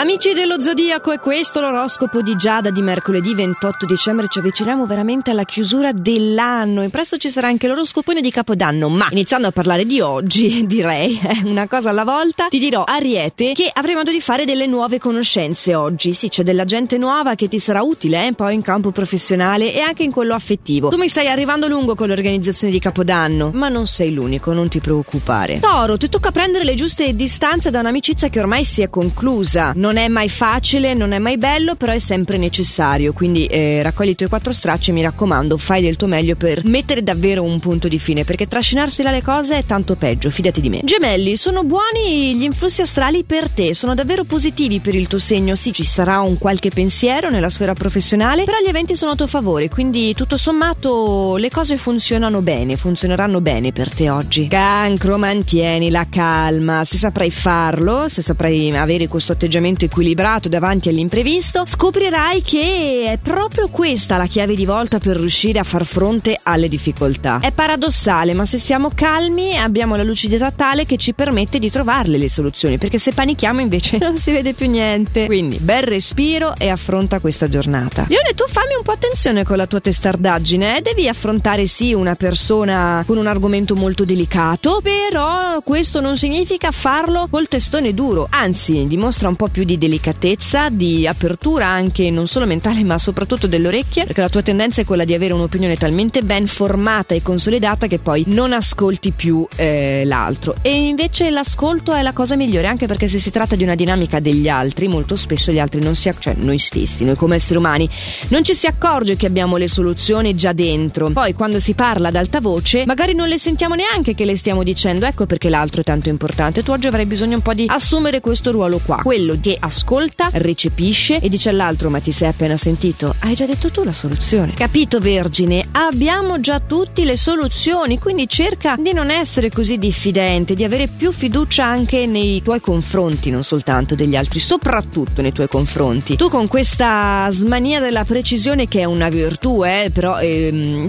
Amici dello Zodiaco, è questo l'oroscopo di Giada di mercoledì 28 dicembre. Ci avviciniamo veramente alla chiusura dell'anno e presto ci sarà anche l'oroscopone di Capodanno, ma iniziando a parlare di oggi, direi una cosa alla volta, ti dirò, Ariete, che avrai modo di fare delle nuove conoscenze oggi. Sì, c'è della gente nuova che ti sarà utile, poi in campo professionale e anche in quello affettivo. Tu mi stai arrivando lungo con l'organizzazione di Capodanno, ma non sei l'unico, non ti preoccupare. Toro, ti tocca prendere le giuste distanze da un'amicizia che ormai si è conclusa. Non è mai facile, non è mai bello, però è sempre necessario, quindi raccogli i tuoi quattro stracci, mi raccomando, fai del tuo meglio per mettere davvero un punto di fine, perché trascinarsi là le cose è tanto peggio, fidati di me. Gemelli, sono buoni gli influssi astrali per te, sono davvero positivi per il tuo segno, sì, ci sarà un qualche pensiero nella sfera professionale, però gli eventi sono a tuo favore, quindi tutto sommato le cose funzioneranno bene per te oggi. Cancro, mantieni la calma, se saprai farlo, se saprai avere questo atteggiamento equilibrato davanti all'imprevisto, scoprirai che è proprio questa la chiave di volta per riuscire a far fronte alle difficoltà. È paradossale, ma se siamo calmi abbiamo la lucidità tale che ci permette di trovarle le soluzioni, perché se panichiamo invece non si vede più niente. Quindi bel respiro e affronta questa giornata. Leone, tu fammi un po' attenzione con la tua testardaggine, devi affrontare sì una persona con un argomento molto delicato, però questo non significa farlo col testone duro, anzi dimostra un po' più di delicatezza, di apertura anche non solo mentale ma soprattutto delle orecchie, perché la tua tendenza è quella di avere un'opinione talmente ben formata e consolidata che poi non ascolti più l'altro, e invece l'ascolto è la cosa migliore, anche perché se si tratta di una dinamica degli altri molto spesso gli altri non si noi stessi, noi come esseri umani non ci si accorge che abbiamo le soluzioni già dentro, poi quando si parla ad alta voce magari non le sentiamo neanche che le stiamo dicendo, ecco perché l'altro è tanto importante. Tu oggi avrai bisogno un po' di assumere questo ruolo qua, quello che ascolta, recepisce e dice all'altro: ma ti sei appena sentito? Hai già detto tu la soluzione. Capito, Vergine? Abbiamo già tutti le soluzioni, quindi cerca di non essere così diffidente, di avere più fiducia anche nei tuoi confronti, non soltanto degli altri, soprattutto nei tuoi confronti. Tu con questa smania della precisione, che è una virtù, però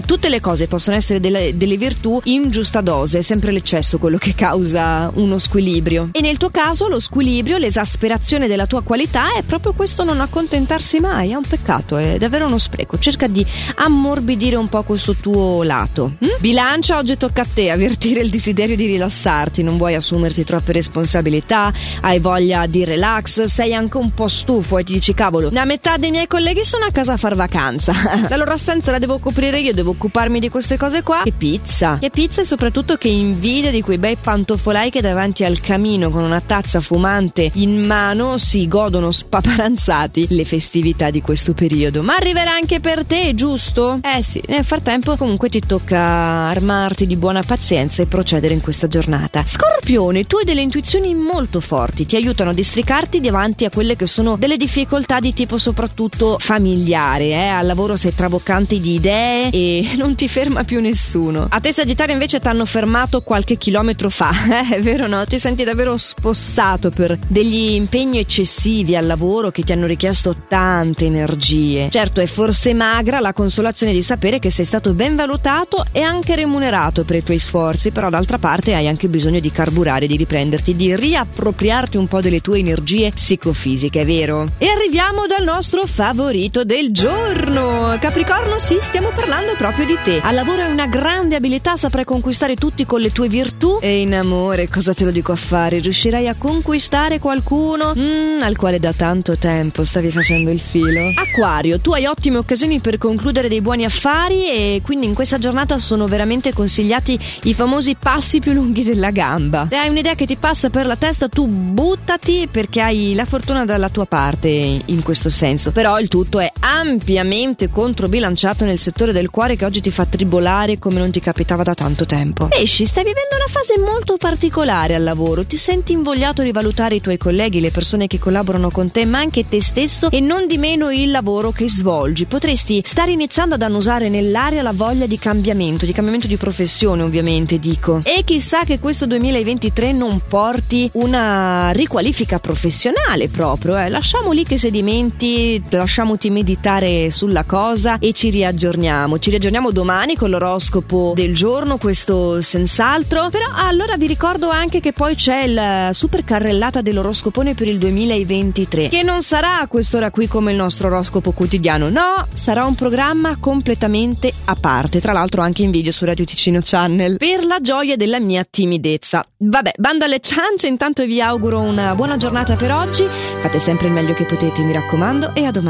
tutte le cose possono essere delle virtù in giusta dose, è sempre l'eccesso quello che causa uno squilibrio, e nel tuo caso lo squilibrio, l'esasperazione della tua qualità è proprio questo non accontentarsi mai, è un peccato, è davvero uno spreco, cerca di ammorbidire un po' questo tuo lato. Bilancia, oggi tocca a te avvertire il desiderio di rilassarti, non vuoi assumerti troppe responsabilità, hai voglia di relax, sei anche un po' stufo e ti dici cavolo, la metà dei miei colleghi sono a casa a far vacanza, la loro assenza la devo coprire io, devo occuparmi di queste cose qua, che pizza, e soprattutto che invidia di quei bei pantofolai che davanti al camino con una tazza fumante in mano si godono spaparanzati le festività di questo periodo. Ma arriverà anche per te, giusto? Sì, nel frattempo comunque ti tocca armarti di buona pazienza e procedere in questa giornata. Scorpione, tu hai delle intuizioni molto forti, ti aiutano a districarti davanti a quelle che sono delle difficoltà di tipo soprattutto familiare, al lavoro sei traboccante di idee e non ti ferma più nessuno. A te Sagittario invece t'hanno fermato qualche chilometro fa, è vero o no? Ti senti davvero spossato per degli impegni eccessivi al lavoro che ti hanno richiesto tante energie. Certo, è forse magra la consolazione di sapere che sei stato ben valutato e anche remunerato per i tuoi sforzi, però d'altra parte hai anche bisogno di carburare, di riprenderti, di riappropriarti un po' delle tue energie psicofisiche, è vero? E arriviamo dal nostro favorito del giorno, Capricorno, sì, stiamo parlando proprio di te. Al lavoro è una grande abilità, saprai conquistare tutti con le tue virtù, e in amore, cosa te lo dico a fare, riuscirai a conquistare qualcuno al quale da tanto tempo stavi facendo il filo. Acquario, tu hai ottime occasioni per concludere dei buoni affari e quindi in questa giornata sono veramente consigliati i famosi passi più lunghi della gamba. Se hai un'idea che ti passa per la testa, tu buttati, perché hai la fortuna dalla tua parte in questo senso, però il tutto è ampiamente controbilanciato nel settore del cuore che oggi ti fa tribolare come non ti capitava da tanto tempo. Pesci, stai vivendo una fase molto particolare al lavoro, ti senti invogliato a rivalutare i tuoi colleghi, le persone che collaborano con te, ma anche te stesso e non di meno il lavoro che svolgi. Potresti stare iniziando ad annusare nell'aria la voglia di cambiamento di professione, ovviamente dico, e chissà che questo 2023 non porti una riqualifica professionale proprio, lasciamo lì che sedimenti, lasciamoti meditare sulla cosa e ci riaggiorniamo domani con l'oroscopo del giorno, questo senz'altro, però allora vi ricordo anche che poi c'è la super carrellata dell'oroscopone per il 2023 2023, che non sarà a quest'ora qui come il nostro oroscopo quotidiano, no, sarà un programma completamente a parte, tra l'altro anche in video su Radio Ticino Channel, per la gioia della mia timidezza. Vabbè, bando alle ciance, intanto vi auguro una buona giornata per oggi, fate sempre il meglio che potete, mi raccomando, e a domani.